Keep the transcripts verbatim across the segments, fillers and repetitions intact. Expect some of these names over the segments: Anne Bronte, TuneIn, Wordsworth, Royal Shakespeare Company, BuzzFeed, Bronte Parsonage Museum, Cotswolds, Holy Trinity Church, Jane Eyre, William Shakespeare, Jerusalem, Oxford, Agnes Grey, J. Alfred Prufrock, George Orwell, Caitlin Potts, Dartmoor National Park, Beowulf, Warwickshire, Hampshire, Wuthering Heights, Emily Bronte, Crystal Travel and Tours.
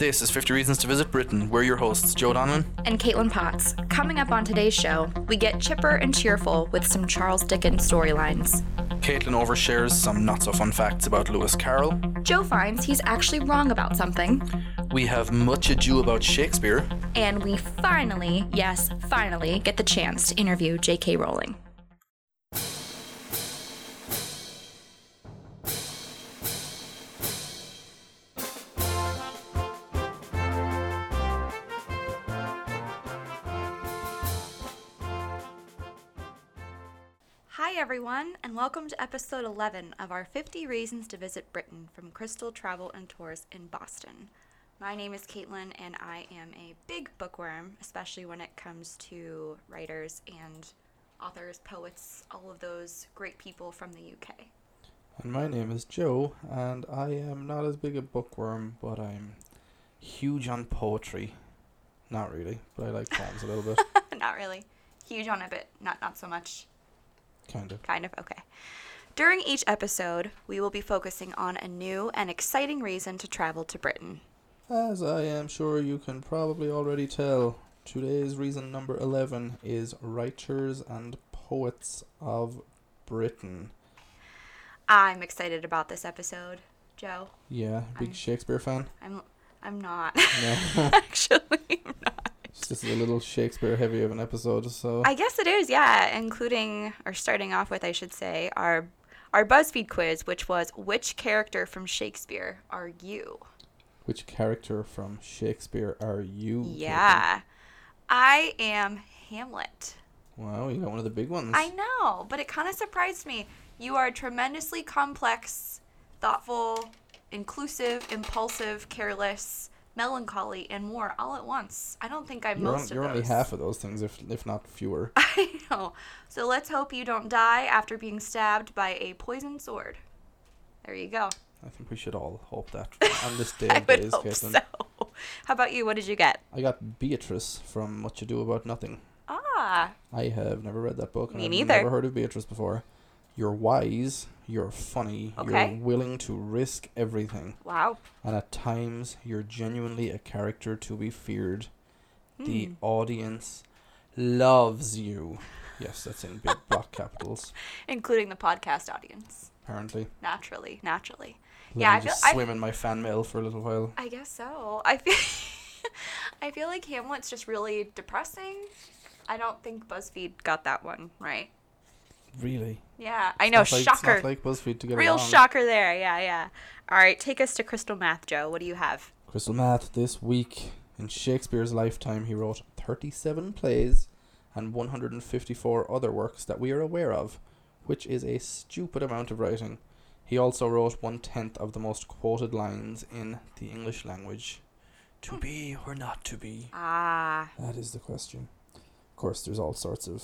This is fifty Reasons to Visit Britain. We're your hosts, Joe Donovan and Caitlin Potts. Coming up on today's show, we get chipper and cheerful with some Charles Dickens storylines. Caitlin overshares some not-so-fun facts about Lewis Carroll. Joe finds he's actually wrong about something. We have much ado about Shakespeare. And we finally, yes, finally, get the chance to interview J K. Rowling. Hi everyone, and welcome to episode eleven of our fifty Reasons to Visit Britain from Crystal Travel and Tours in Boston. My name is Caitlin, and I am a big bookworm, especially when it comes to writers and authors, poets, all of those great people from the U K. And my name is Joe, and I am not as big a bookworm, but I'm huge on poetry. Not really, but I like poems a little bit. Not really. Huge on a bit, not not so much. Kind of. Kind of, okay. During each episode, we will be focusing on a new and exciting reason to travel to Britain. As I am sure you can probably already tell, today's reason number eleven is writers and poets of Britain. I'm excited about this episode, Joe. Yeah, big I'm, Shakespeare fan? I'm I'm not. No. Actually, I'm not. This is a little Shakespeare heavy of an episode, so I guess it is, yeah. Including, or starting off with, I should say, our our BuzzFeed quiz, which was, which character from Shakespeare are you? Which character from Shakespeare are you? Yeah, Caitlin? I am Hamlet. Wow, you got one of the big ones. I know, but it kind of surprised me. You are a tremendously complex, thoughtful, inclusive, impulsive, careless, melancholy, and more all at once. I don't think I'm you're most on, of you're those. You're only half of those things, if if not fewer. I know. So let's hope you don't die after being stabbed by a poisoned sword. There you go. I think we should all hope that on this day of days, Caitlin. I would hope so. How about you? What did you get? I got Beatrice from Much Ado About Nothing. Ah. I have never read that book. Me I've neither. I've never heard of Beatrice before. You're wise, you're funny, okay. You're willing to risk everything. Wow. And at times, you're genuinely a character to be feared. Hmm. The audience loves you. Yes, that's in big block capitals. Including the podcast audience. Apparently. Naturally, naturally. Let yeah, I just feel, swim I, in my fan mail for a little while. I guess so. I feel I feel like Hamlet's just really depressing. I don't think BuzzFeed got that one right. Really? Yeah, it's I know. Like, shocker. It's not like BuzzFeed to get Real along. Shocker there. Yeah, yeah. All right, take us to Crystal Math, Joe. What do you have? Crystal Math this week. In Shakespeare's lifetime, he wrote thirty-seven plays and one hundred fifty-four other works that we are aware of, which is a stupid amount of writing. He also wrote one-tenth of the most quoted lines in the English language. To be or not to be? Ah. That is the question. Of course, there's all sorts of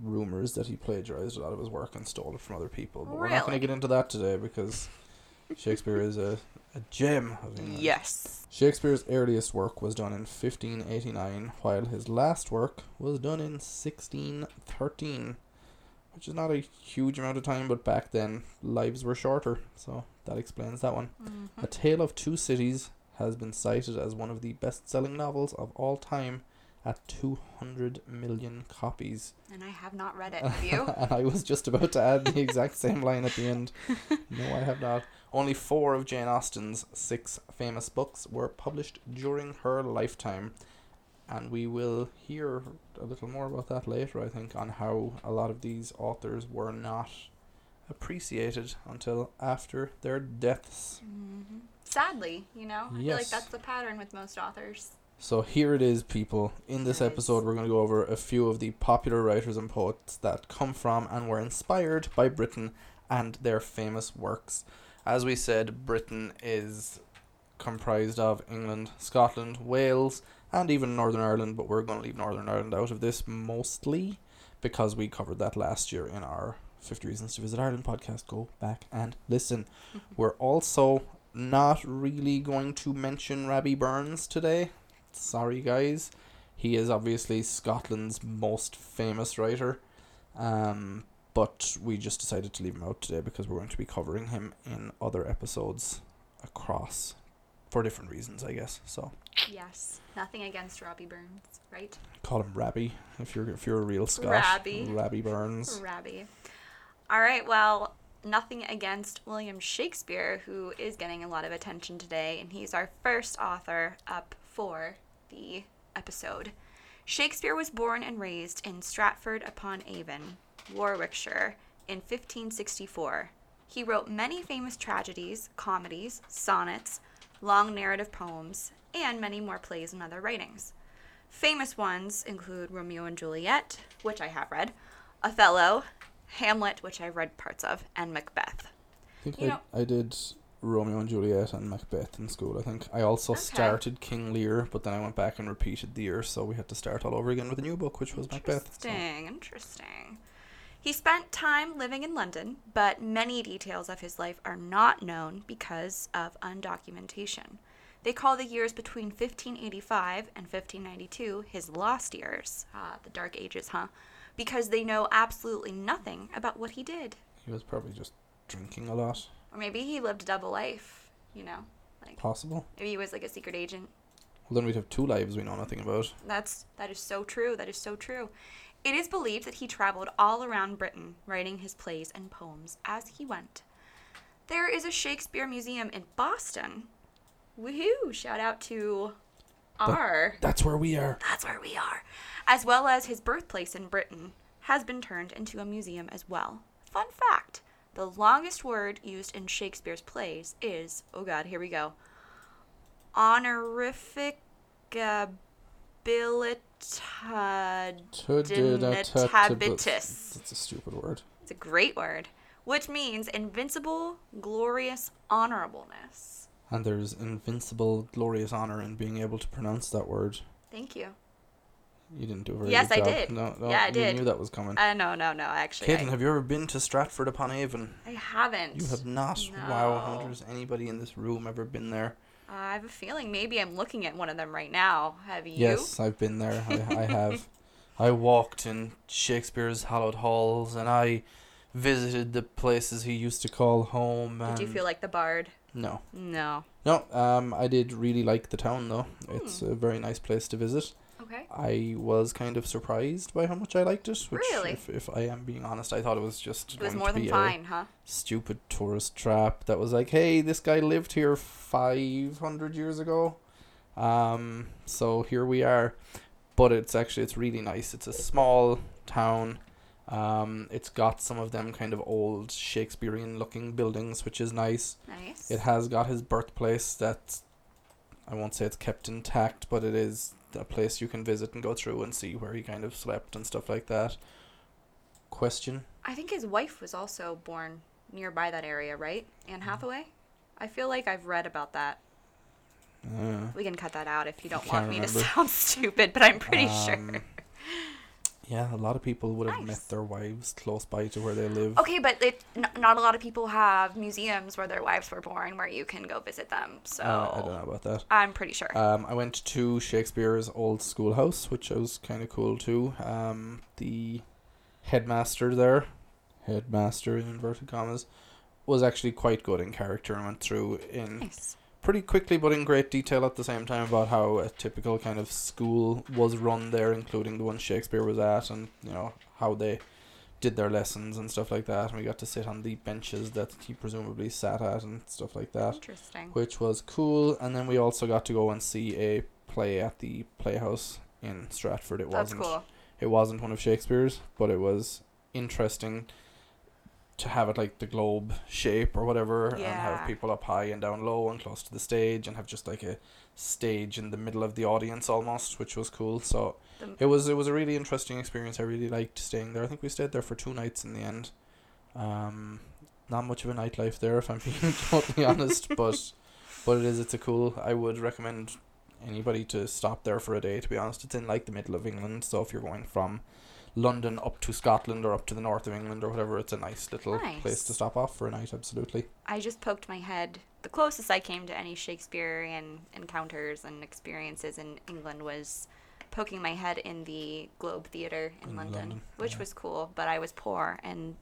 rumours that he plagiarised a lot of his work and stole it from other people. But really? We're not going to get into that today because Shakespeare is a, a gem of England. Yes. Shakespeare's earliest work was done in fifteen eighty-nine, while his last work was done in sixteen thirteen. Which is not a huge amount of time, but back then, lives were shorter, so that explains that one. Mm-hmm. A Tale of Two Cities has been cited as one of the best-selling novels of all time at two hundred million copies. And I have not read it, have you? And I was just about to add the exact same line at the end. No, I have not. Only four of Jane Austen's six famous books were published during her lifetime. And we will hear a little more about that later, I think, on how a lot of these authors were not appreciated until after their deaths. Mm-hmm. Sadly, you know? I yes. feel like that's the pattern with most authors. So here it is, people. In this episode, we're going to go over a few of the popular writers and poets that come from and were inspired by Britain and their famous works. As we said, Britain is comprised of England, Scotland, Wales, and even Northern Ireland, but we're going to leave Northern Ireland out of this mostly because we covered that last year in our fifty Reasons to Visit Ireland podcast. Go back and listen. Mm-hmm. We're also not really going to mention Rabbie Burns today. Sorry, guys. He is obviously Scotland's most famous writer, um, but we just decided to leave him out today because we're going to be covering him in other episodes across for different reasons, I guess. So. Yes, nothing against Robbie Burns, right? Call him Rabbie if you're if you're a real Scot. Rabbie. Rabbie Burns. Rabbie. All right. Well, nothing against William Shakespeare, who is getting a lot of attention today, and he's our first author up for the episode. Shakespeare was born and raised in Stratford-upon-Avon, Warwickshire, in fifteen sixty-four. He wrote many famous tragedies, comedies, sonnets, long narrative poems, and many more plays and other writings. Famous ones include Romeo and Juliet, which I have read, Othello, Hamlet, which I've read parts of, and Macbeth. I think you I, know, I did Romeo and Juliet and Macbeth in school, I think. I also okay. started King Lear, but then I went back and repeated the year, so we had to start all over again with a new book, which was interesting, Macbeth. Interesting, so. interesting. He spent time living in London, but many details of his life are not known because of undocumentation. They call the years between fifteen eighty-five and fifteen ninety-two his lost years. Ah, uh, the Dark Ages, huh? Because they know absolutely nothing about what he did. He was probably just drinking a lot. Or maybe he lived a double life, you know. Like possible. Maybe he was like a secret agent. Well, then we'd have two lives we know nothing about. That's, that is so true. That is so true. It is believed that he traveled all around Britain, writing his plays and poems as he went. There is a Shakespeare museum in Boston. Woohoo! Shout out to that, our... That's where we are. That's where we are. As well as his birthplace in Britain has been turned into a museum as well. Fun fact, the longest word used in Shakespeare's plays is, oh god, here we go, honorificability. Taditatis. That's a stupid word. It's a great word, which means invincible, glorious honorableness. And there's invincible, glorious honor in being able to pronounce that word. Thank you. You didn't do a very yes, good job. Yes, I did. No, no, yeah, I you did. You knew that was coming. Uh, no, no, no, actually. Caitlin, I... have you ever been to Stratford-upon-Avon? I haven't. You have not? No. Wow, I wonder if anybody in this room ever been there. Uh, I have a feeling maybe I'm looking at one of them right now. Have you? Yes, I've been there. I, I have. I walked in Shakespeare's hallowed halls, and I visited the places he used to call home. And... Did you feel like the bard? No. No. No. Um, I did really like the town, though. Hmm. It's a very nice place to visit. Okay. I was kind of surprised by how much I liked it. Which, really? If, if I am being honest, I thought it was just it was going more to than be fine, huh? Stupid tourist trap that was like, hey, this guy lived here five hundred years ago, um, so here we are. But it's actually it's really nice. It's a small town. Um, it's got some of them kind of old Shakespearean looking buildings, which is nice. Nice. It has got his birthplace. That's I won't say it's kept intact, but it is. A place you can visit and go through and see where he kind of slept and stuff like that. Question? I think his wife was also born nearby that area, right? Anne Hathaway? I feel like I've read about that. Uh, we can cut that out if you don't want remember. me to sound stupid, but I'm pretty um, sure. Yeah, a lot of people would have nice. met their wives close by to where they live. Okay, but it, n- not a lot of people have museums where their wives were born where you can go visit them, so... Uh, I don't know about that. I'm pretty sure. Um, I went to Shakespeare's old schoolhouse, which was kind of cool too. Um, the headmaster there, headmaster in inverted commas, was actually quite good in character and went through in... Nice. Pretty quickly but in great detail at the same time about how a typical kind of school was run there, including the one Shakespeare was at, and you know how they did their lessons and stuff like that, and we got to sit on the benches that he presumably sat at and stuff like that. Interesting. Which was cool. And then we also got to go and see a play at the Playhouse in Stratford. It wasn't That's cool. It wasn't one of Shakespeare's, but it was interesting to have it like the globe shape or whatever, yeah. And have people up high and down low and close to the stage, and have just like a stage in the middle of the audience almost, which was cool. So the, it was it was a really interesting experience. I really liked staying there. I think we stayed there for two nights in the end. Um, not much of a nightlife there, if I'm being totally honest, but but it is it's a cool. I would recommend anybody to stop there for a day. To be honest, it's in like the middle of England, so if you're going from London up to Scotland or up to the north of England or whatever, it's a nice little nice. place to stop off for a night. Absolutely. I just poked my head. The closest I came to any Shakespearean encounters and experiences in England was poking my head in the Globe Theatre in, in London, London, which yeah. was cool, but I was poor and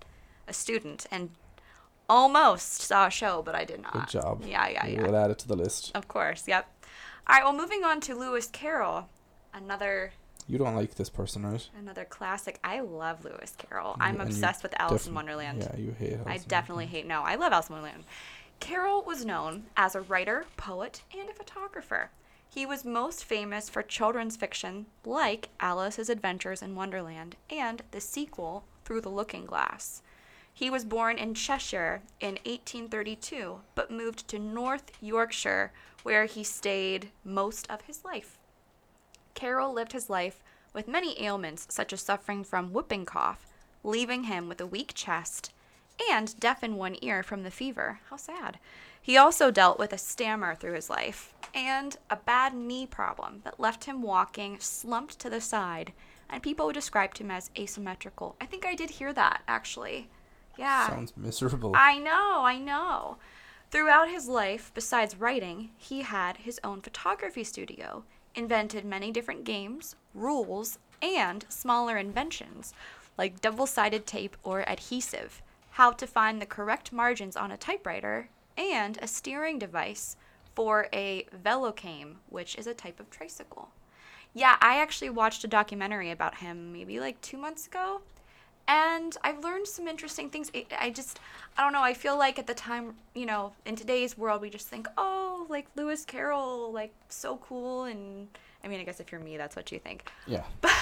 a student and almost saw a show, but I did not. Good job. Yeah, yeah, yeah. We'll add it to the list. Of course, yep. All right, well, moving on to Lewis Carroll, another... You don't like this person, right? Another classic. I love Lewis Carroll. I'm and obsessed with Alice in Wonderland. Yeah, you hate Alice in Wonderland. I definitely hate... No, I love Alice in Wonderland. Carroll was known as a writer, poet, and a photographer. He was most famous for children's fiction like Alice's Adventures in Wonderland and the sequel, Through the Looking Glass. He was born in Cheshire in eighteen thirty-two, but moved to North Yorkshire, where he stayed most of his life. Carroll lived his life with many ailments, such as suffering from whooping cough, leaving him with a weak chest, and deaf in one ear from the fever. How sad. He also dealt with a stammer through his life, and a bad knee problem that left him walking slumped to the side, and people described him as asymmetrical. I think I did hear that, actually. Yeah. Sounds miserable. I know, I know. Throughout his life, besides writing, he had his own photography studio, invented many different games, rules, and smaller inventions, like double-sided tape or adhesive, how to find the correct margins on a typewriter, and a steering device for a velocame, which is a type of tricycle. Yeah, I actually watched a documentary about him maybe like two months ago. And I've learned some interesting things. I just, I don't know, I feel like at the time, you know, in today's world, we just think, oh, like Lewis Carroll, like so cool. And I mean, I guess if you're me, that's what you think. Yeah. But,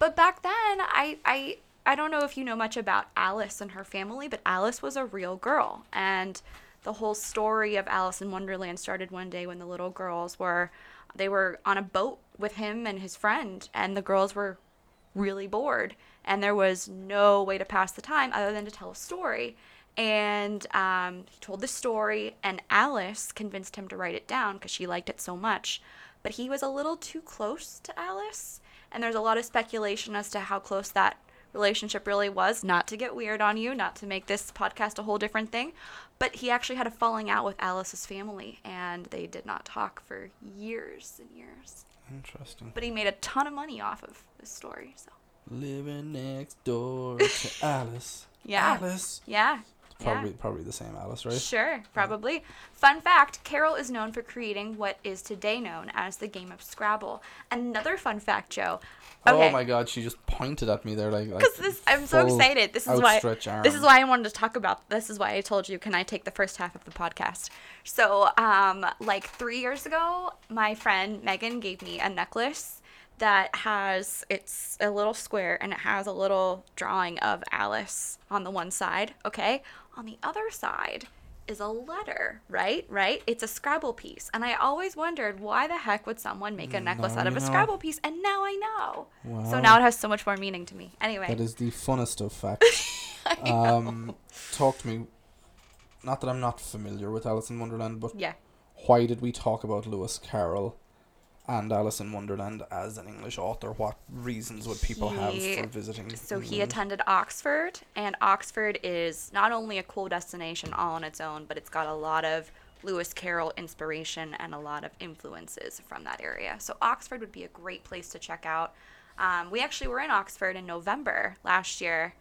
but back then, I, I, I don't know if you know much about Alice and her family, but Alice was a real girl. And the whole story of Alice in Wonderland started one day when the little girls were, they were on a boat with him and his friend, and the girls were really bored. And there was no way to pass the time other than to tell a story. And um, he told the story, and Alice convinced him to write it down because she liked it so much. But he was a little too close to Alice. And there's a lot of speculation as to how close that relationship really was. Not to get weird on you, not to make this podcast a whole different thing. But he actually had a falling out with Alice's family, and they did not talk for years and years. Interesting. But he made a ton of money off of this story, so. Living next door to Alice. Yeah. Alice. Yeah. Probably, yeah. probably the same Alice, right? Sure, probably. Yeah. Fun fact, Carroll is known for creating what is today known as the game of Scrabble. Another fun fact, Joe. Okay. Oh my God, she just pointed at me there like. Because like this, I'm so excited. This is why. Arm. This is why I wanted to talk about. This is why I told you. Can I take the first half of the podcast? So, um, like three years ago, my friend Megan gave me a necklace that has, it's a little square, and it has a little drawing of Alice on the one side, okay? On the other side is a letter, right? Right? It's a Scrabble piece. And I always wondered, why the heck would someone make a necklace now out of a know. Scrabble piece? And now I know. Wow. So now it has so much more meaning to me. Anyway. That is the funnest of facts. I um, know. Talk to me. Not that I'm not familiar with Alice in Wonderland, but yeah. Why did we talk about Lewis Carroll and Alice in Wonderland as an English author? What reasons would people he, have for visiting? So he attended Oxford, and Oxford is not only a cool destination all on its own, but it's got a lot of Lewis Carroll inspiration and a lot of influences from that area. So Oxford would be a great place to check out. Um, we actually were in Oxford in November last year,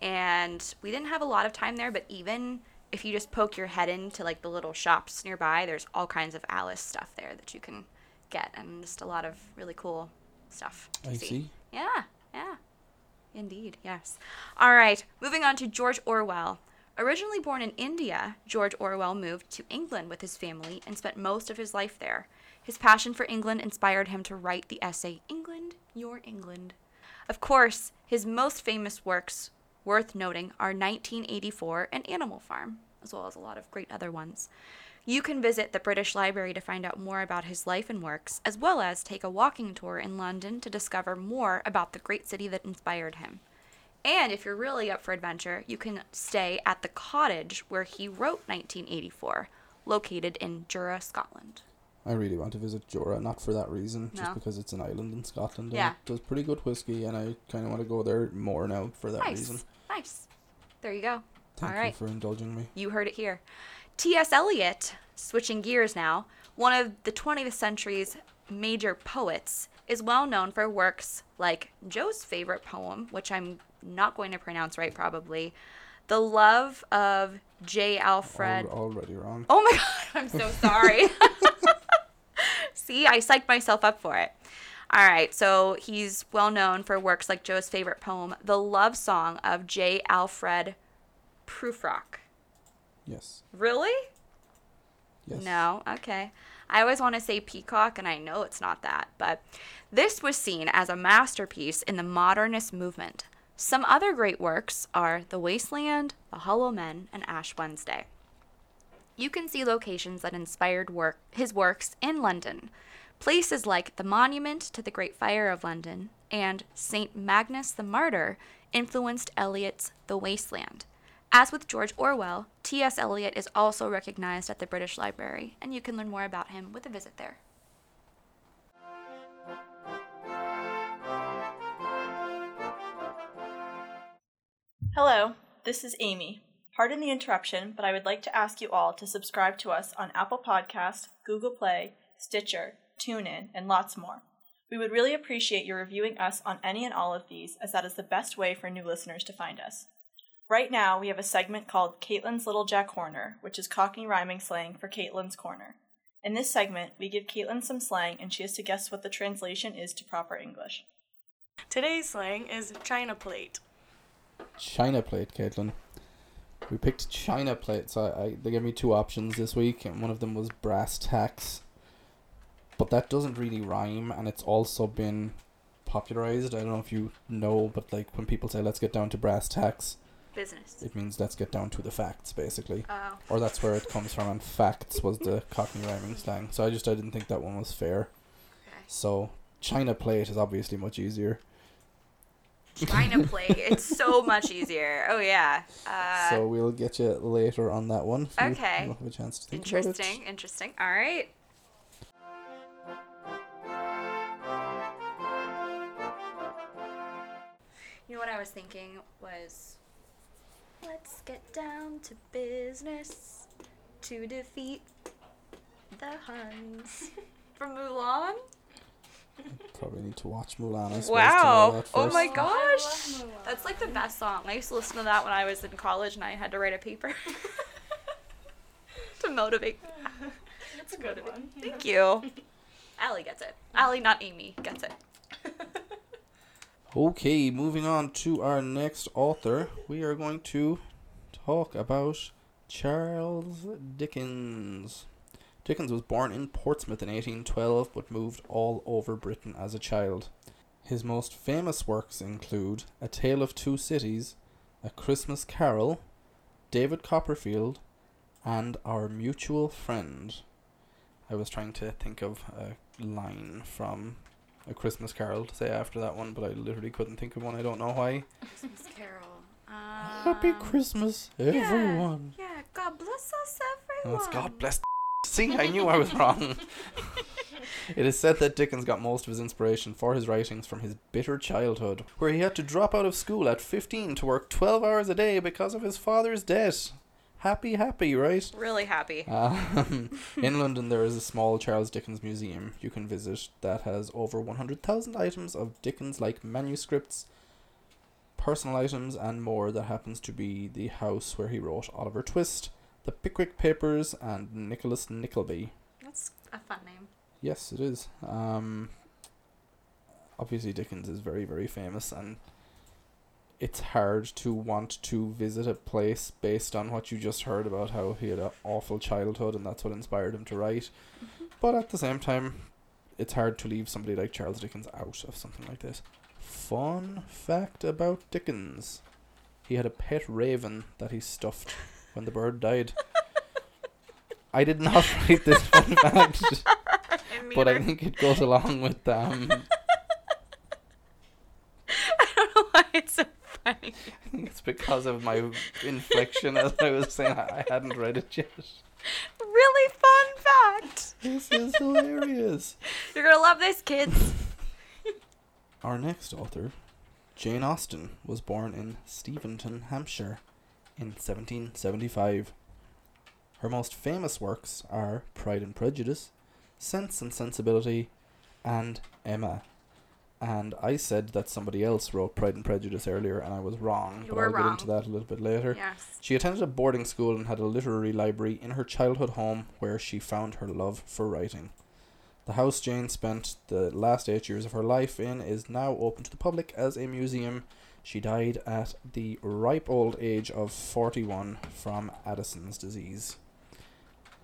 and we didn't have a lot of time there, but even if you just poke your head into like the little shops nearby, there's all kinds of Alice stuff there that you can get, and just a lot of really cool stuff to I see. see. Yeah, yeah. Indeed, yes. All right, moving on to George Orwell. Originally born in India, George Orwell moved to England with his family and spent most of his life there. His passion for England inspired him to write the essay, England, Your England. Of course, his most famous works, worth noting, are nineteen eighty-four and Animal Farm, as well as a lot of great other ones. You can visit the British Library to find out more about his life and works, as well as take a walking tour in London to discover more about the great city that inspired him. And if you're really up for adventure, you can stay at the cottage where he wrote nineteen eighty-four, located in Jura, Scotland. I really want to visit Jura, not for that reason, no. just because it's an island in Scotland. And yeah. It does pretty good whiskey, and I kind of want to go there more now for that nice. reason. Nice. There you go. Thank All you right. for indulging me. You heard it here. T S. Eliot, switching gears now, one of the twentieth century's major poets, is well known for works like Joe's favorite poem, which I'm not going to pronounce right probably, The Love of J. Alfred. All, already wrong. Oh my God, I'm so sorry. See, I psyched myself up for it. All right, so he's well known for works like Joe's favorite poem, The Love Song of J. Alfred Prufrock. Yes. Really? Yes. No? Okay. I always want to say peacock, and I know it's not that, but this was seen as a masterpiece in the modernist movement. Some other great works are The Waste Land, The Hollow Men, and Ash Wednesday. You can see locations that inspired work, his works in London. Places like the Monument to the Great Fire of London and Saint Magnus the Martyr influenced Eliot's The Waste Land. As with George Orwell, T S. Eliot is also recognized at the British Library, and you can learn more about him with a visit there. Hello, this is Amy. Pardon the interruption, but I would like to ask you all to subscribe to us on Apple Podcasts, Google Play, Stitcher, TuneIn, and lots more. We would really appreciate your reviewing us on any and all of these, as that is the best way for new listeners to find us. Right now, we have a segment called Caitlin's Little Jack Horner, which is Cockney rhyming slang for Caitlin's Corner. In this segment, we give Caitlin some slang, and she has to guess what the translation is to proper English. Today's slang is China plate. China plate, Caitlin. We picked China plate, so I, I, they gave me two options this week, and one of them was brass tacks. But that doesn't really rhyme, and it's also been popularized. I don't know if you know, but like when people say, let's get down to brass tacks. Business. It means let's get down to the facts, basically. Oh. Or that's where it comes from, and facts was the Cockney rhyming slang. So I just I didn't think that one was fair. Okay. So China plate is obviously much easier. China plate. It's so much easier. Oh, yeah. Uh, so we'll get you later on that one. Okay. You'll have a chance to think interesting, about it. Interesting, interesting. All right. You know what I was thinking was, let's get down to business to defeat the Huns. From Mulan? Probably need to watch Mulan. I suppose, wow! Oh my gosh! Oh, that's like the best song. I used to listen to that when I was in college and I had to write a paper to motivate. That's a good one. Thank you. Allie gets it. Allie, not Amy, gets it. Okay, moving on to our next author. We are going to talk about Charles Dickens. Dickens was born in Portsmouth in eighteen twelve, but moved all over Britain as a child. His most famous works include A Tale of Two Cities, A Christmas Carol, David Copperfield, and Our Mutual Friend. I was trying to think of a line from A Christmas Carol to say after that one, but I literally couldn't think of one. I don't know why. Christmas Carol. Um, Happy Christmas, everyone. Yeah, yeah, God bless us, everyone. Oh, God bless. See, I knew I was wrong. It is said that Dickens got most of his inspiration for his writings from his bitter childhood, where he had to drop out of school at fifteen to work twelve hours a day because of his father's debt. Happy, happy, right? Really happy. Um, in London, there is a small Charles Dickens museum you can visit that has over one hundred thousand items of Dickens-like manuscripts, personal items, and more. That happens to be the house where he wrote Oliver Twist, The Pickwick Papers, and Nicholas Nickleby. That's a fun name. Yes, it is. Um, obviously, Dickens is very, very famous, and it's hard to want to visit a place based on what you just heard about how he had an awful childhood and that's what inspired him to write. Mm-hmm. But at the same time, it's hard to leave somebody like Charles Dickens out of something like this. Fun fact about Dickens. He had a pet raven that he stuffed when the bird died. I did not write this fun fact, but I think it goes along with um. I don't know why it's so funny. I think it's because of my inflection, as I was saying. I hadn't read it yet. Really fun fact. This is hilarious. You're gonna love this, kids. Our next author, Jane Austen, was born in Steventon, Hampshire, in seventeen seventy-five. Her most famous works are Pride and Prejudice, Sense and Sensibility, and Emma. And I said that somebody else wrote Pride and Prejudice earlier, and I was wrong. You but were I'll wrong. Get into that a little bit later. Yes. She attended a boarding school and had a literary library in her childhood home where she found her love for writing. The house Jane spent the last eight years of her life in is now open to the public as a museum. She died at the ripe old age of forty-one from Addison's disease.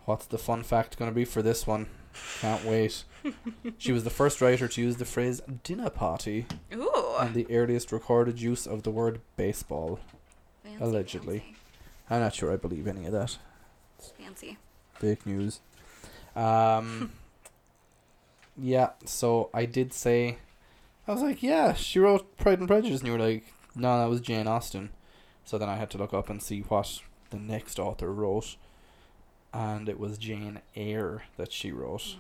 What's the fun fact going to be for this one? Can't wait. She was the first writer to use the phrase dinner party. Ooh. And the earliest recorded use of the word baseball. Fancy, allegedly. Fancy. I'm not sure I believe any of that. Fancy. Fake news. Um, yeah, so I did say, I was like, yeah, she wrote Pride and Prejudice. And you were like, no, that was Jane Austen. So then I had to look up and see what the next author wrote. And it was Jane Eyre that she wrote.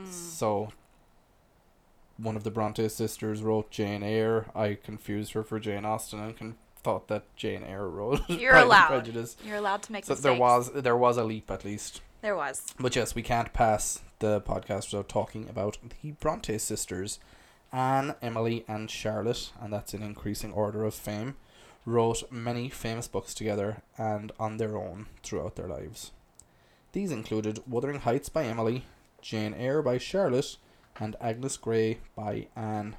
Mm. So, one of the Bronte sisters wrote Jane Eyre. I confused her for Jane Austen and con- thought that Jane Eyre wrote You're Pride allowed. And Prejudice. You're allowed to make so mistakes. There was, there was a leap, at least. There was. But yes, we can't pass the podcast without talking about the Bronte sisters. Anne, Emily, and Charlotte, and that's in increasing order of fame, wrote many famous books together and on their own throughout their lives. These included Wuthering Heights by Emily, Jane Eyre by Charlotte, and Agnes Grey by Anne.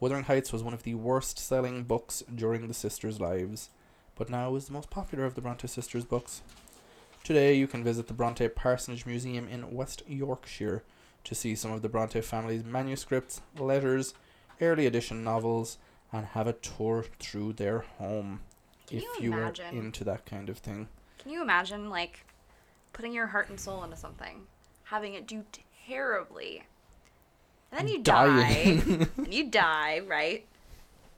Wuthering Heights was one of the worst-selling books during the sisters' lives, but now is the most popular of the Bronte sisters' books. Today you can visit the Bronte Parsonage Museum in West Yorkshire to see some of the Bronte family's manuscripts, letters, early edition novels, and have a tour through their home. Can if you, you were into that kind of thing. Can you imagine, like, putting your heart and soul into something, having it do terribly, and then you Dying. die, and you die, right?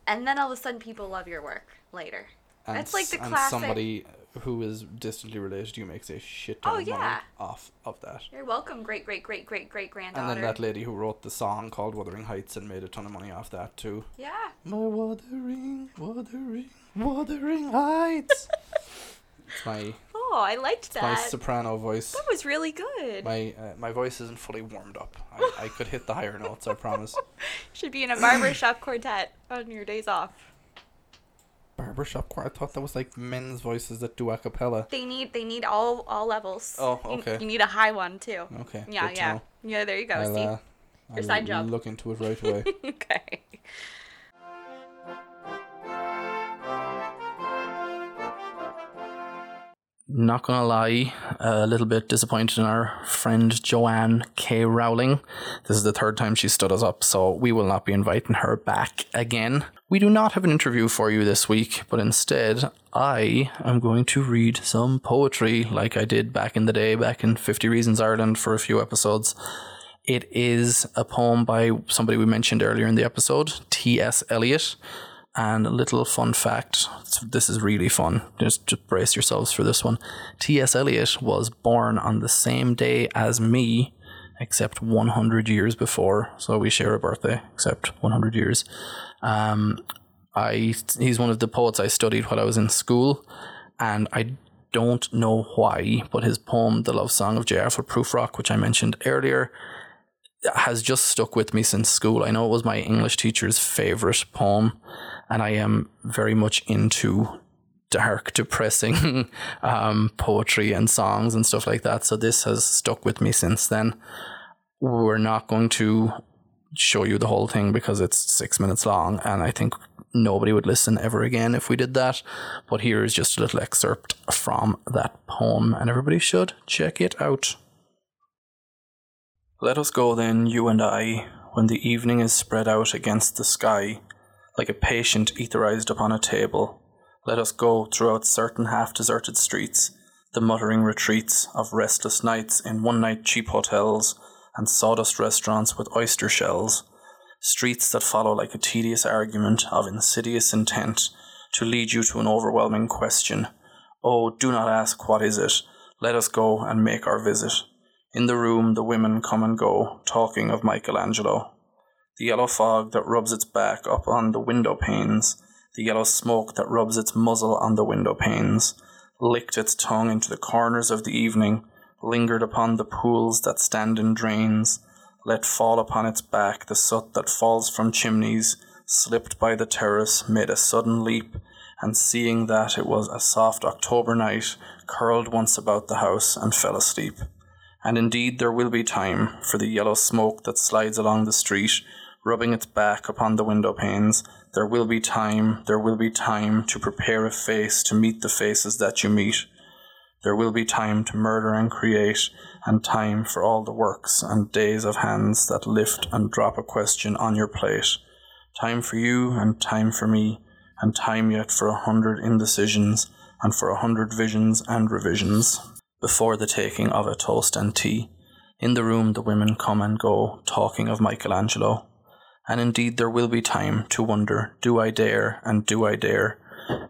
And then all of a sudden, people love your work later. And that's like the and classic. And somebody who is distantly related to you makes a shit ton oh, of yeah. money off of that. You're welcome, great, great, great, great, great granddaughter. And then that lady who wrote the song called "Wuthering Heights" and made a ton of money off that too. Yeah. My wuthering, wuthering, wuthering heights. It's my. Oh, I liked that. My soprano voice. That was really good. My uh, my voice isn't fully warmed up. I, I could hit the higher notes, I promise. Should be in a barbershop quartet on your days off. Barbershop quartet? I thought that was like men's voices that do a cappella. They need they need all all levels. Oh, okay. You, you need a high one too. Okay. Yeah, yeah. Know. Yeah, there you go. I'll, See? Uh, your I'll side job. Look into it right away. Okay. Not gonna lie, a little bit disappointed in our friend Joanne K. Rowling. This is the third time she stood us up, so we will not be inviting her back again. We do not have an interview for you this week, but instead, I am going to read some poetry like I did back in the day, back in fifty Reasons Ireland for a few episodes. It is a poem by somebody we mentioned earlier in the episode, T S. Eliot. And a little fun fact, this is really fun, just, just brace yourselves for this one. T S. Eliot was born on the same day as me, except one hundred years before, so we share a birthday, except one hundred years. Um, I he's one of the poets I studied while I was in school, and I don't know why, but his poem, The Love Song of J. Alfred Prufrock, which I mentioned earlier, has just stuck with me since school. I know it was my English teacher's favourite poem, and I am very much into dark, depressing um, poetry and songs and stuff like that. So this has stuck with me since then. We're not going to show you the whole thing because it's six minutes long, and I think nobody would listen ever again if we did that. But here is just a little excerpt from that poem, and everybody should check it out. Let us go then, you and I, when the evening is spread out against the sky, like a patient etherized upon a table. Let us go throughout certain half-deserted streets, the muttering retreats of restless nights in one-night cheap hotels and sawdust restaurants with oyster shells, streets that follow like a tedious argument of insidious intent to lead you to an overwhelming question. Oh, do not ask what is it. Let us go and make our visit. In the room, the women come and go, talking of Michelangelo. The yellow fog that rubs its back up on the window panes, the yellow smoke that rubs its muzzle on the window panes, licked its tongue into the corners of the evening, lingered upon the pools that stand in drains, let fall upon its back the soot that falls from chimneys, slipped by the terrace, made a sudden leap, and seeing that it was a soft October night, curled once about the house and fell asleep. And indeed there will be time, for the yellow smoke that slides along the street, rubbing its back upon the window panes, there will be time, there will be time to prepare a face to meet the faces that you meet. There will be time to murder and create, and time for all the works and days of hands that lift and drop a question on your plate. Time for you, and time for me, and time yet for a hundred indecisions, and for a hundred visions and revisions, before the taking of a toast and tea. In the room the women come and go, talking of Michelangelo. And indeed there will be time to wonder, do I dare, and do I dare?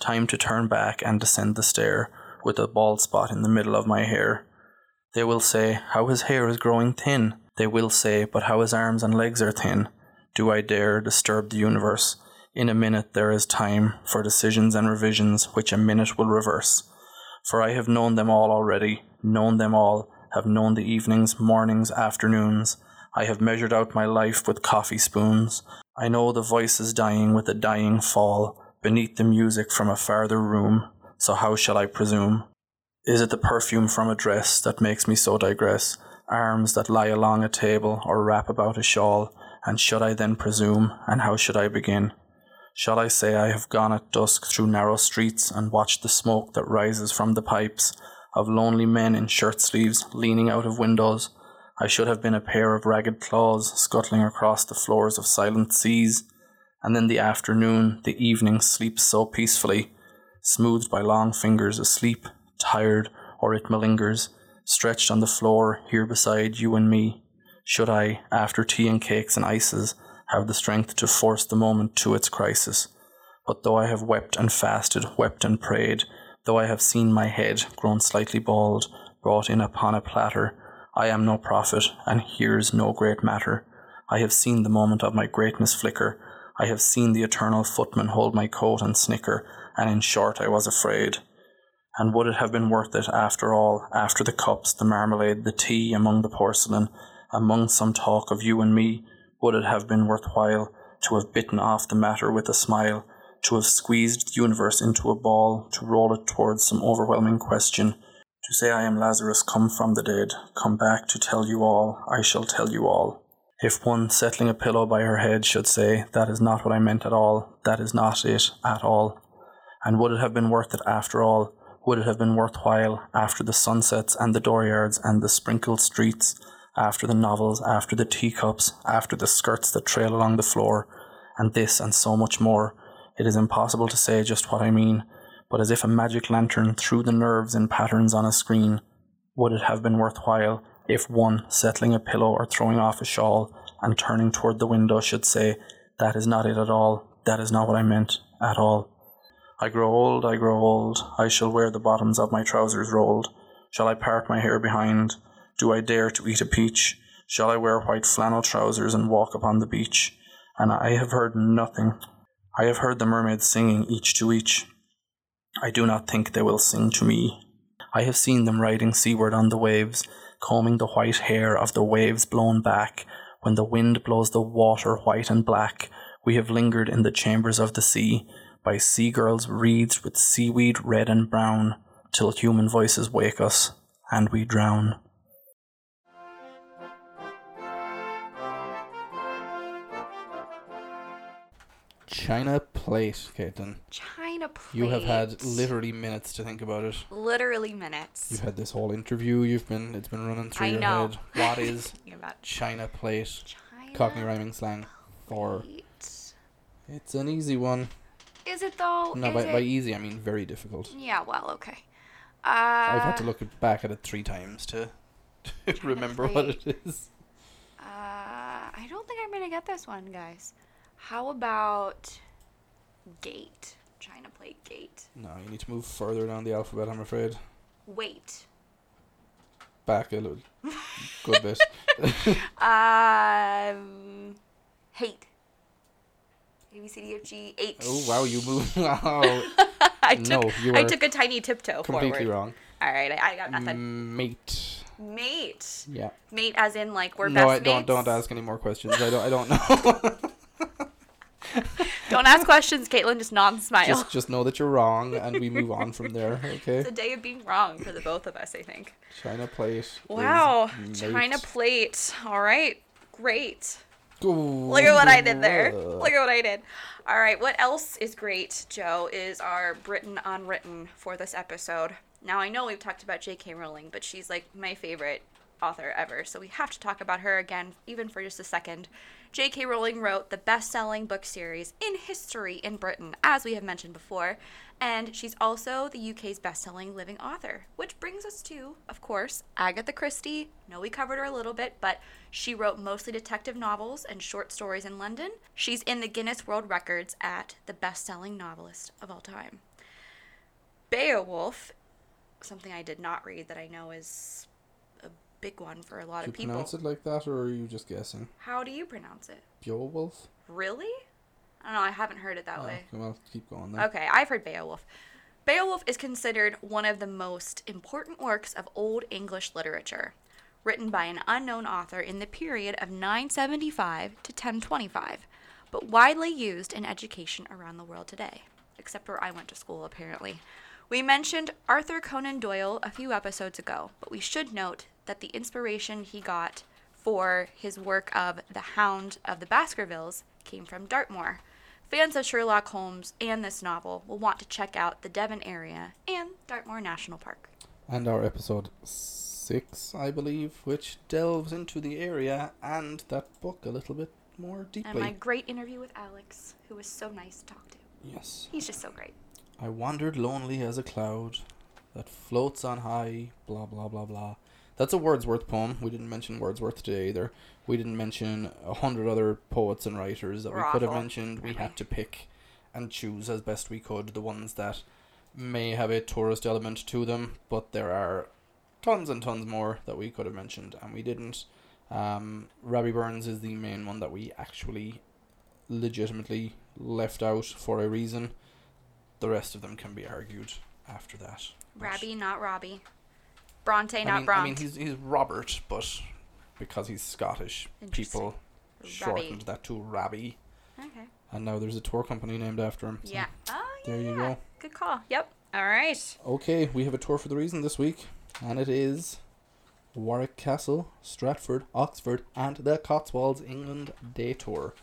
Time to turn back and descend the stair, with a bald spot in the middle of my hair. They will say, how his hair is growing thin. They will say, but how his arms and legs are thin. Do I dare disturb the universe? In a minute there is time for decisions and revisions which a minute will reverse. For I have known them all already, known them all, have known the evenings, mornings, afternoons. I have measured out my life with coffee spoons. I know the voices dying with a dying fall, beneath the music from a farther room, so how shall I presume? Is it the perfume from a dress that makes me so digress? Arms that lie along a table or wrap about a shawl, and should I then presume, and how should I begin? Shall I say I have gone at dusk through narrow streets and watched the smoke that rises from the pipes of lonely men in shirt sleeves leaning out of windows? I should have been a pair of ragged claws scuttling across the floors of silent seas, and in the afternoon the evening sleeps so peacefully, smoothed by long fingers asleep, tired, or it malingers, stretched on the floor here beside you and me. Should I, after tea and cakes and ices, have the strength to force the moment to its crisis? But though I have wept and fasted, wept and prayed, though I have seen my head, grown slightly bald, brought in upon a platter, I am no prophet, and here's no great matter. I have seen the moment of my greatness flicker, I have seen the eternal footman hold my coat and snicker, and in short I was afraid. And would it have been worth it after all, after the cups, the marmalade, the tea among the porcelain, among some talk of you and me, would it have been worthwhile to have bitten off the matter with a smile, to have squeezed the universe into a ball, to roll it towards some overwhelming question, to say I am Lazarus come from the dead, come back to tell you all, I shall tell you all. If one settling a pillow by her head should say, that is not what I meant at all, that is not it at all. And would it have been worth it after all? Would it have been worthwhile after the sunsets and the dooryards and the sprinkled streets, after the novels, after the teacups, after the skirts that trail along the floor, and this and so much more? It is impossible to say just what I mean, but as if a magic lantern threw the nerves in patterns on a screen, would it have been worthwhile if one, settling a pillow or throwing off a shawl and turning toward the window, should say, that is not it at all, that is not what I meant at all. I grow old, I grow old, I shall wear the bottoms of my trousers rolled. Shall I part my hair behind? Do I dare to eat a peach? Shall I wear white flannel trousers and walk upon the beach? And I have heard nothing. I have heard the mermaids singing each to each. I do not think they will sing to me. I have seen them riding seaward on the waves, combing the white hair of the waves blown back. When the wind blows the water white and black, we have lingered in the chambers of the sea, by sea-girls wreathed with seaweed red and brown, till human voices wake us, and we drown. China plate, Caitlin. China plate. You have had literally minutes to think about it. Literally minutes. You've had this whole interview. You've been it's been running through I your know. head. What is China plate? China Cockney rhyming slang for. It's an easy one. Is it though? No, is by, it... by easy I mean very difficult. Yeah. Well, okay. Uh, I've had to look back at it three times to, to remember plate. What it is. Uh, I don't think I'm gonna get this one, guys. How about gate? China plate gate. No, you need to move further down the alphabet, I'm afraid. Wait. Back a little. Good bit. um, hate. A, B, C, D, F, G, H. Oh, wow, you moved. Oh. I, took, no, you I took a tiny tiptoe completely forward. Completely wrong. All right, I, I got nothing. Mate. Mate. Yeah. Mate as in like we're no, best mates. No, don't don't ask any more questions. I don't I don't know. Don't ask questions, Caitlin. Just nod and smile. Just, just know that you're wrong, and we move on from there. Okay. It's a day of being wrong for the both of us, I think. China plate. Wow. China plate. All right. Great. Ooh. Look at what I did there. Look at what I did. All right. What else is great, Joe, is our Britain Unwritten for this episode. Now, I know we've talked about J K. Rowling, but she's like my favorite author ever, so we have to talk about her again, even for just a second. J K. Rowling wrote the best-selling book series in history in Britain, as we have mentioned before, and she's also the U K's best-selling living author, which brings us to, of course, Agatha Christie. No, we covered her a little bit, but she wrote mostly detective novels and short stories in London. She's in the Guinness World Records at the best-selling novelist of all time. Beowulf, something I did not read that I know is big one for a lot do of people. Do you pronounce it like that, or are you just guessing? How do you pronounce it? Beowulf? Really? I don't know, I haven't heard it that oh, way. Well, keep going then. Okay, I've heard Beowulf. Beowulf is considered one of the most important works of Old English literature, written by an unknown author in the period of nine seventy-five to ten twenty-five, but widely used in education around the world today, except where I went to school, apparently. We mentioned Arthur Conan Doyle a few episodes ago, but we should note that the inspiration he got for his work of The Hound of the Baskervilles came from Dartmoor. Fans of Sherlock Holmes and this novel will want to check out the Devon area and Dartmoor National Park. And our episode six, I believe, which delves into the area and that book a little bit more deeply. And my great interview with Alex, who was so nice to talk to. Yes. He's just so great. I wandered lonely as a cloud that floats on high, blah, blah, blah, blah. That's a Wordsworth poem. We didn't mention Wordsworth today either. We didn't mention a hundred other poets and writers that We're we could awful. have mentioned. We had to pick and choose as best we could the ones that may have a tourist element to them, but there are tons and tons more that we could have mentioned, and we didn't. Um, Rabbie Burns is the main one that we actually legitimately left out for a reason. The rest of them can be argued after that. Rabbie, not Robbie. Bronte, not I mean, Bronte. I mean, he's, he's Robert, but because he's Scottish, people Rabbie. shortened that to Rabbie. Okay. And now there's a tour company named after him. So yeah. Oh, yeah. There you go. Good call. Yep. All right. Okay, we have a tour for the reason this week, and it is Warwick Castle, Stratford, Oxford, and the Cotswolds England Day Tour.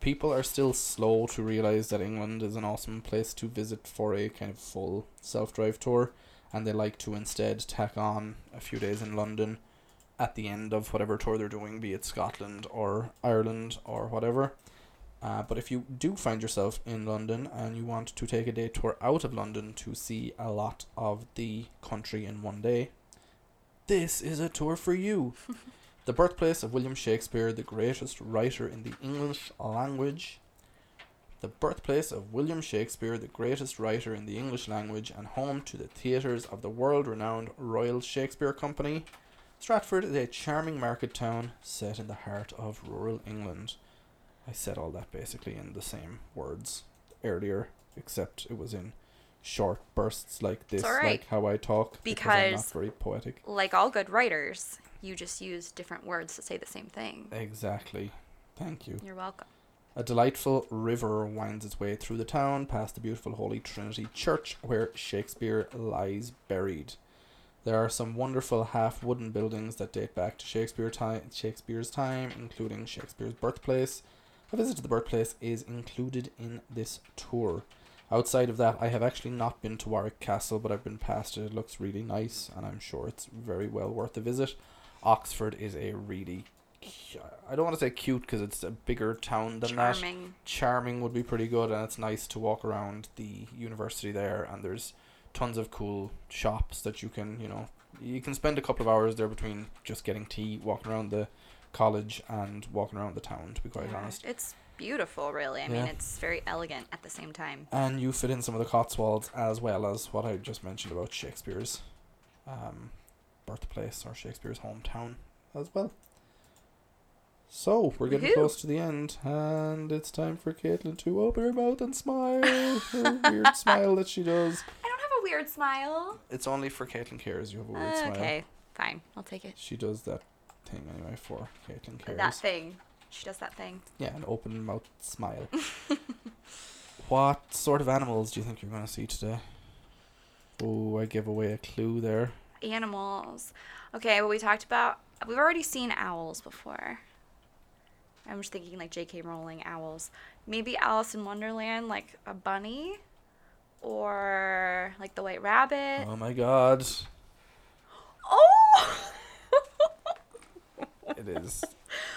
People are still slow to realise that England is an awesome place to visit for a kind of full self-drive tour. And they like to instead tack on a few days in London at the end of whatever tour they're doing, be it Scotland or Ireland or whatever. Uh, but if you do find yourself in London and you want to take a day tour out of London to see a lot of the country in one day, this is a tour for you. The birthplace of William Shakespeare, the greatest writer in the English language. The birthplace of William Shakespeare, the greatest writer in the English language and home to the theatres of the world-renowned Royal Shakespeare Company. Stratford is a charming market town set in the heart of rural England. I said all that basically in the same words earlier, except it was in short bursts like this, right. like how I talk, because, because I'm not very poetic. Like all good writers, you just use different words to say the same thing. Exactly. Thank you. You're welcome. A delightful river winds its way through the town, past the beautiful Holy Trinity Church, where Shakespeare lies buried. There are some wonderful half-wooden buildings that date back to Shakespeare time, Shakespeare's time, including Shakespeare's birthplace. A visit to the birthplace is included in this tour. Outside of that, I have actually not been to Warwick Castle, but I've been past it. It looks really nice, and I'm sure it's very well worth a visit. Oxford is a really I don't want to say cute because it's a bigger town than that. Charming. Charming would be pretty good, and it's nice to walk around the university there, and there's tons of cool shops that you can, you know, you can spend a couple of hours there between just getting tea, walking around the college, and walking around the town, to be quite yeah, honest. It's beautiful, really. I yeah. mean, it's very elegant at the same time. And you fit in some of the Cotswolds as well as what I just mentioned about Shakespeare's um, birthplace or Shakespeare's hometown as well. So, we're getting Woohoo. close to the end, and it's time for Caitlin to open her mouth and smile. Her weird smile that she does. I don't have a weird smile. It's only for Caitlin Cares you have a weird uh, smile. Okay, Fine, I'll take it. She does that thing anyway for Caitlin Carries. That thing. She does that thing. Yeah, an open mouth smile. What sort of animals do you think you're going to see today? Oh, I give away a clue there. Animals. Okay, well, we talked about... We've already seen owls before. I'm just thinking, like, J K. Rowling owls. Maybe Alice in Wonderland, like, a bunny? Or, like, the White Rabbit? Oh, my God. Oh! It is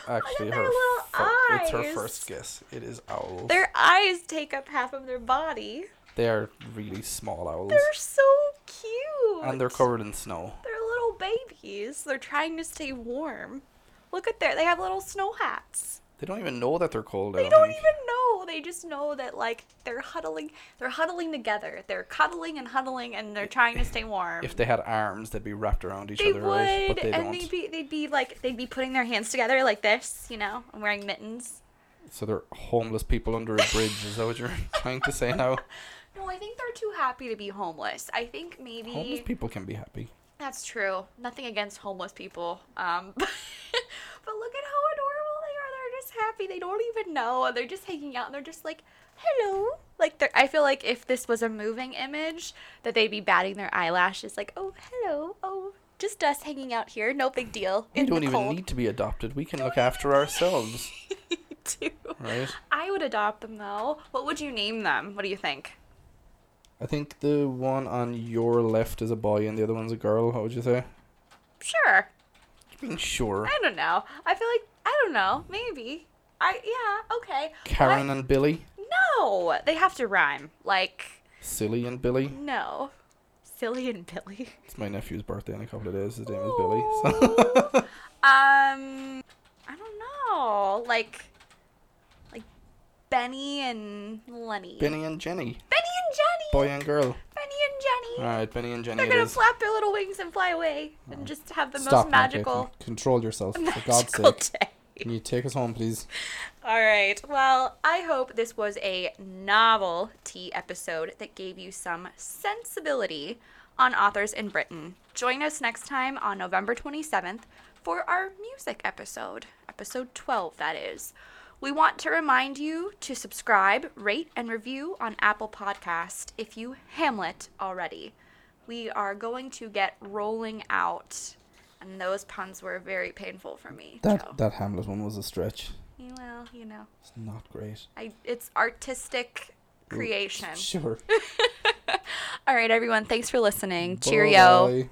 actually her... Eyes. It's her first guess. It is owls. Their eyes take up half of their body. They are really small owls. They're so cute. And they're covered in snow. They're little babies. They're trying to stay warm. Look at their... They have little snow hats. They don't even know that they're cold. They I don't, don't even know. They just know that, like, they're huddling. They're huddling together. They're cuddling and huddling, and they're trying to stay warm. If they had arms, they'd be wrapped around each they other. Would, right? But they would, and don't. they'd be they'd be like they'd be putting their hands together like this, you know, and wearing mittens. So they're homeless people under a bridge. Is that what you're trying to say now? No, I think they're too happy to be homeless. I think maybe homeless people can be happy. That's true. Nothing against homeless people, um, but, but look at how adorable. Happy, they don't even know, they're just hanging out and they're just like, hello, like, I feel like if this was a moving image that they'd be batting their eyelashes like, oh, hello, oh, just us hanging out here, no big deal. We don't even need to be adopted, we can look after ourselves. Right? I would adopt them though. What would you name them? What do you think? I think the one on your left is a boy and the other one's a girl. How would you say? Sure. Sure. I don't know. I feel like I don't know. Maybe. I yeah. Okay. Karen well, I, and Billy. No, they have to rhyme. Like. Silly and Billy. No, Silly and Billy. It's my nephew's birthday in a couple of days. His name Ooh. is Billy. So. um, I don't know. Like, like Benny and Lenny. Benny and Jenny. Benny and Jenny. Boy and girl. Benny. All right, Benny and Jenny. They're going to flap their little wings and fly away right. and just have the Stop most magical... Control yourself, for God's sake. Day. Can you take us home, please? All right. Well, I hope this was a novelty episode that gave you some sensibility on authors in Britain. Join us next time on November twenty-seventh for our music episode. Episode twelve, that is. We want to remind you to subscribe, rate, and review on Apple Podcast if you Hamlet already. We are going to get rolling out, and those puns were very painful for me. That so. that Hamlet one was a stretch. Well, you know. It's not great. I It's artistic creation. Ooh, sure. All right, everyone. Thanks for listening. Bye. Cheerio.